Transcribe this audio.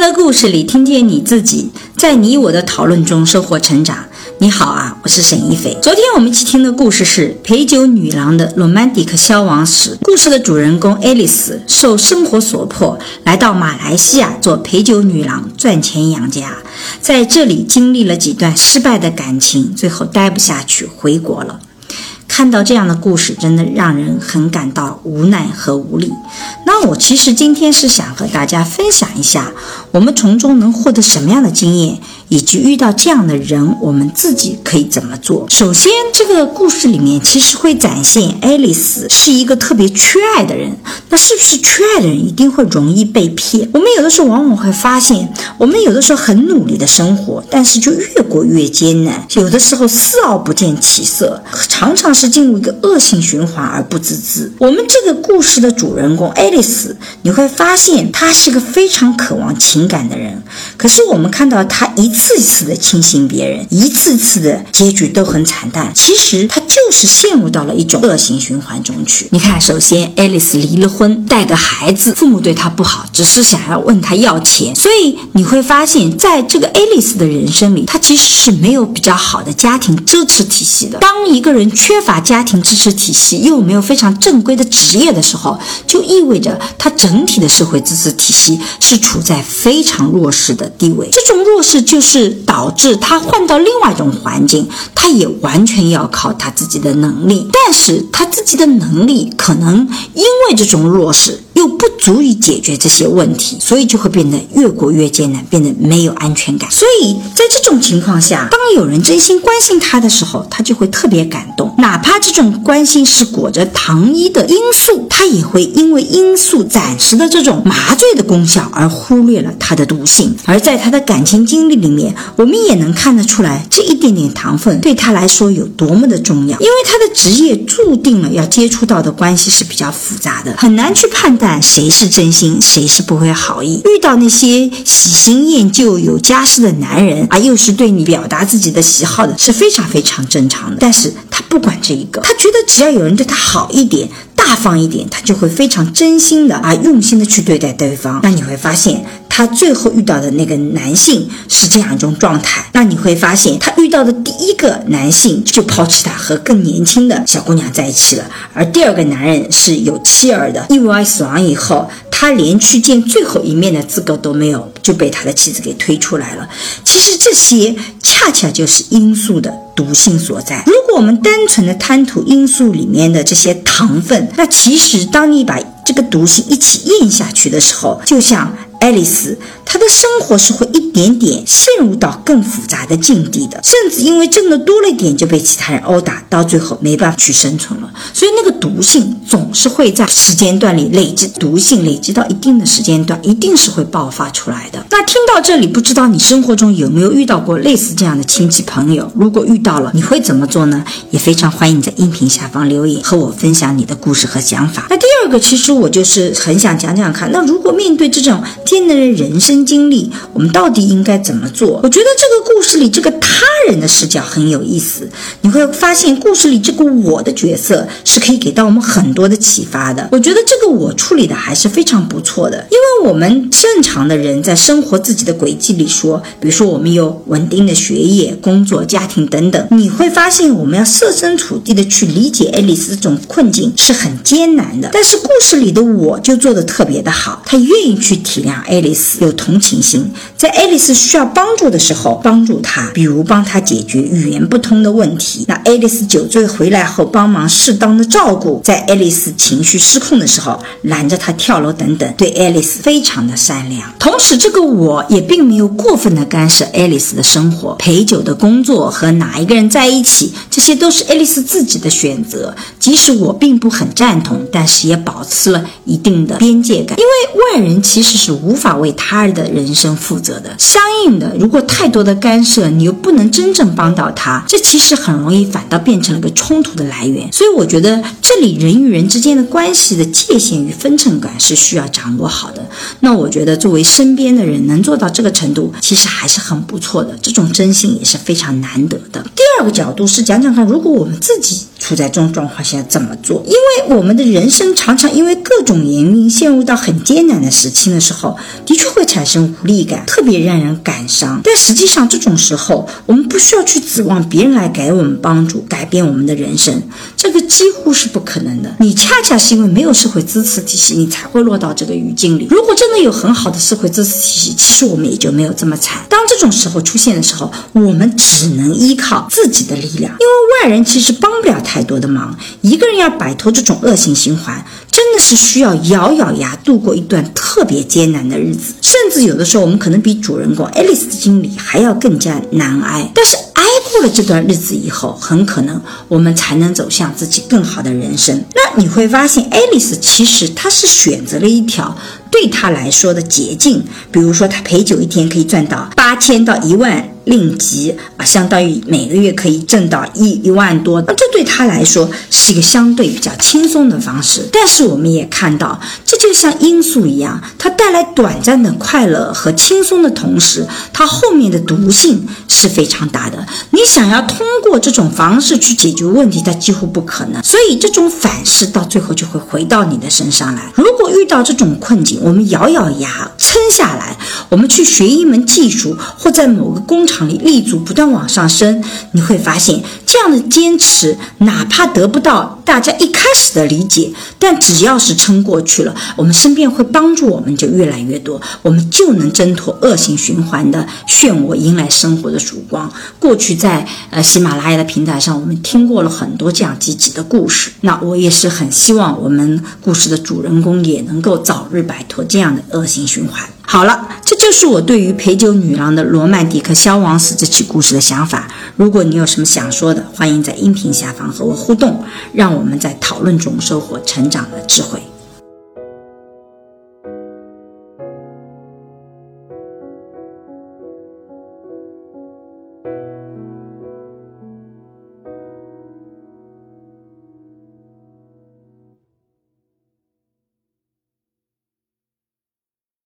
的故事里听见你自己，在你我的讨论中收获成长。你好啊，我是沈一菲。昨天我们一起听的故事是陪酒女郎的罗曼蒂克消亡史。故事的主人公爱丽丝受生活所迫，来到马来西亚做陪酒女郎赚钱养家，在这里经历了几段失败的感情，最后待不下去回国了。看到这样的故事，真的让人很感到无奈和无力。那我其实今天是想和大家分享一下，我们从中能获得什么样的经验，以及遇到这样的人，我们自己可以怎么做。首先，这个故事里面其实会展现爱丽丝是一个特别缺爱的人。那是不是缺爱的人一定会容易被骗？我们有的时候往往会发现，我们有的时候很努力的生活，但是就越过越艰难，有的时候丝毫不见起色，常常是进入一个恶性循环而不自知。我们这个故事的主人公爱丽丝，你会发现她是个非常渴望情感的人，可是我们看到她一次次的轻信别人，一次次的结局都很惨淡。其实他就是陷入到了一种恶性循环中去。你看，首先爱丽丝离了婚，带个孩子，父母对她不好，只是想要问她要钱。所以你会发现，在这个爱丽丝的人生里，她其实是没有比较好的家庭支持体系的。当一个人缺乏家庭支持体系，又没有非常正规的职业的时候，就意味着他整体的社会支持体系是处在非常弱势的地位。这种弱势就是导致他换到另外一种环境，他也完全要靠他自己的能力，但是他自己的能力可能因为这种弱势又不足以解决这些问题，所以就会变得越过越艰难，变得没有安全感。所以在这种情况下，当有人真心关心他的时候，他就会特别感动，哪怕这种关心是裹着糖衣的罂粟，他也会因为罂粟暂时的这种麻醉的功效而忽略了他的毒性。而在他的感情经历里面，我们也能看得出来，这一点点糖分对他来说有多么的重要，因为他的职业注定了要接触到的关系是比较复杂的，很难去判断谁是真心，谁是不会好意。遇到那些喜新厌旧、有家室的男人，而又是对你表达自己的喜好的，是非常非常正常的。但是他不管这一个，他觉得只要有人对他好一点，大方一点，他就会非常真心的用心的去对待对方。那你会发现他最后遇到的那个男性是这样一种状态。那你会发现他遇到的第一个男性就抛弃他，和更年轻的小姑娘在一起了，而第二个男人是有妻儿的，意外死亡以后，他连去见最后一面的资格都没有，就被他的妻子给推出来了。其实这些恰恰就是罂粟的毒性所在。如果我们单纯的贪图罂粟里面的这些糖分，那其实当你把这个毒性一起咽下去的时候，就像爱丽丝，她的生活是会一点点陷入到更复杂的境地的，甚至因为挣得多了一点就被其他人殴打，到最后没办法去生存了。所以那个毒性总是会在时间段里累积，毒性累积到一定的时间段，一定是会爆发出来的。那听到这里，不知道你生活中有没有遇到过类似这样的亲戚朋友？如果遇到了，你会怎么做呢？也非常欢迎你在音频下方留言和我分享你的故事和想法。那第二个，其实我就是很想讲看，那如果面对这种艰难的人生经历，我们到底应该怎么做？我觉得这个故事里这个他人的视角很有意思，你会发现故事里这个我的角色是可以给到我们很多的启发的。我觉得这个我处理的还是非常不错的，因为我们正常的人在生活自己的轨迹里说，比如说我们有稳定的学业、工作、家庭等等，你会发现我们要设身处地的去理解爱丽丝这种困境是很艰难的。但是故事里的我就做得特别的好，他愿意去体谅爱丽丝，有同情心，在爱丽丝需要帮助的时候帮助她，比如帮她解决语言不通的问题。那爱丽丝酒醉回来后帮忙适当的照顾，在爱丽丝情绪失控的时候拦着她跳楼等等，对爱丽丝非常的善良。同时这个我也并没有过分的干涉爱丽丝的生活，陪酒的工作和哪一个人在一起，这些都是爱丽丝自己的选择。即使我并不很赞同，但是也保持了一定的边界感，因为外人其实是无法为他人的人生负责的。相应的，如果太多的干涉，你又不能真正帮到他，这其实很容易反倒变成了个冲突的来源。所以我觉得这里人与人之间的关系的界限与分寸感是需要掌握好的。那我觉得作为身边的人能做到这个程度，其实还是很不错的，这种真心也是非常难得的。第二个角度是讲讲看，如果我们自己处在这种状况下怎么做，因为我们的人生常常因为各种原因陷入到很艰难的时期的时候，的确会产生无力感，特别让人感伤。但实际上这种时候我们不需要去指望别人来给我们帮助改变我们的人生，这个几乎是不可能的。你恰恰是因为没有社会支持体系，你才会落到这个语境里。如果真的有很好的社会支持体系，其实我们也就没有这么惨。当这种时候出现的时候，我们只能依靠自己的力量，因为外人其实帮不了太多的忙。一个人要摆脱这种恶性循环，真的是需要咬牙度过一段特别艰难的日子，甚至有的时候我们可能比主人公爱丽丝的经历还要更加难挨。但是挨过了这段日子以后，很可能我们才能走向自己更好的人生。那你会发现爱丽丝其实她是选择了一条对她来说的捷径，比如说她陪酒一天可以赚到8000到1万令吉啊，相当于每个月可以挣到1万多，那这对他来说是一个相对比较轻松的方式。但是我们也看到，这就像罂粟一样，它带来短暂的快乐和轻松的同时，它后面的毒性是非常大的。你想要通过这种方式去解决问题，它几乎不可能。所以这种反噬到最后就会回到你的身上来。如果遇到这种困境，我们咬牙撑下来，我们去学一门技术，或在某个工厂里立足，不断往上升，你会发现这样的坚持，哪怕得不到大家一开始的理解，但只要是撑过去了，我们身边会帮助我们就越来越多，我们就能挣脱恶性循环的漩涡，迎来生活的曙光。过去在喜马拉雅的平台上，我们听过了很多这样积极的故事。那我也是很希望我们故事的主人公也能够早日摆脱这样的恶性循环。好了，这就是我对于陪酒女郎的罗曼蒂克消亡史这期故事的想法。如果你有什么想说的，欢迎在音频下方和我互动，让我们在讨论中收获成长的智慧。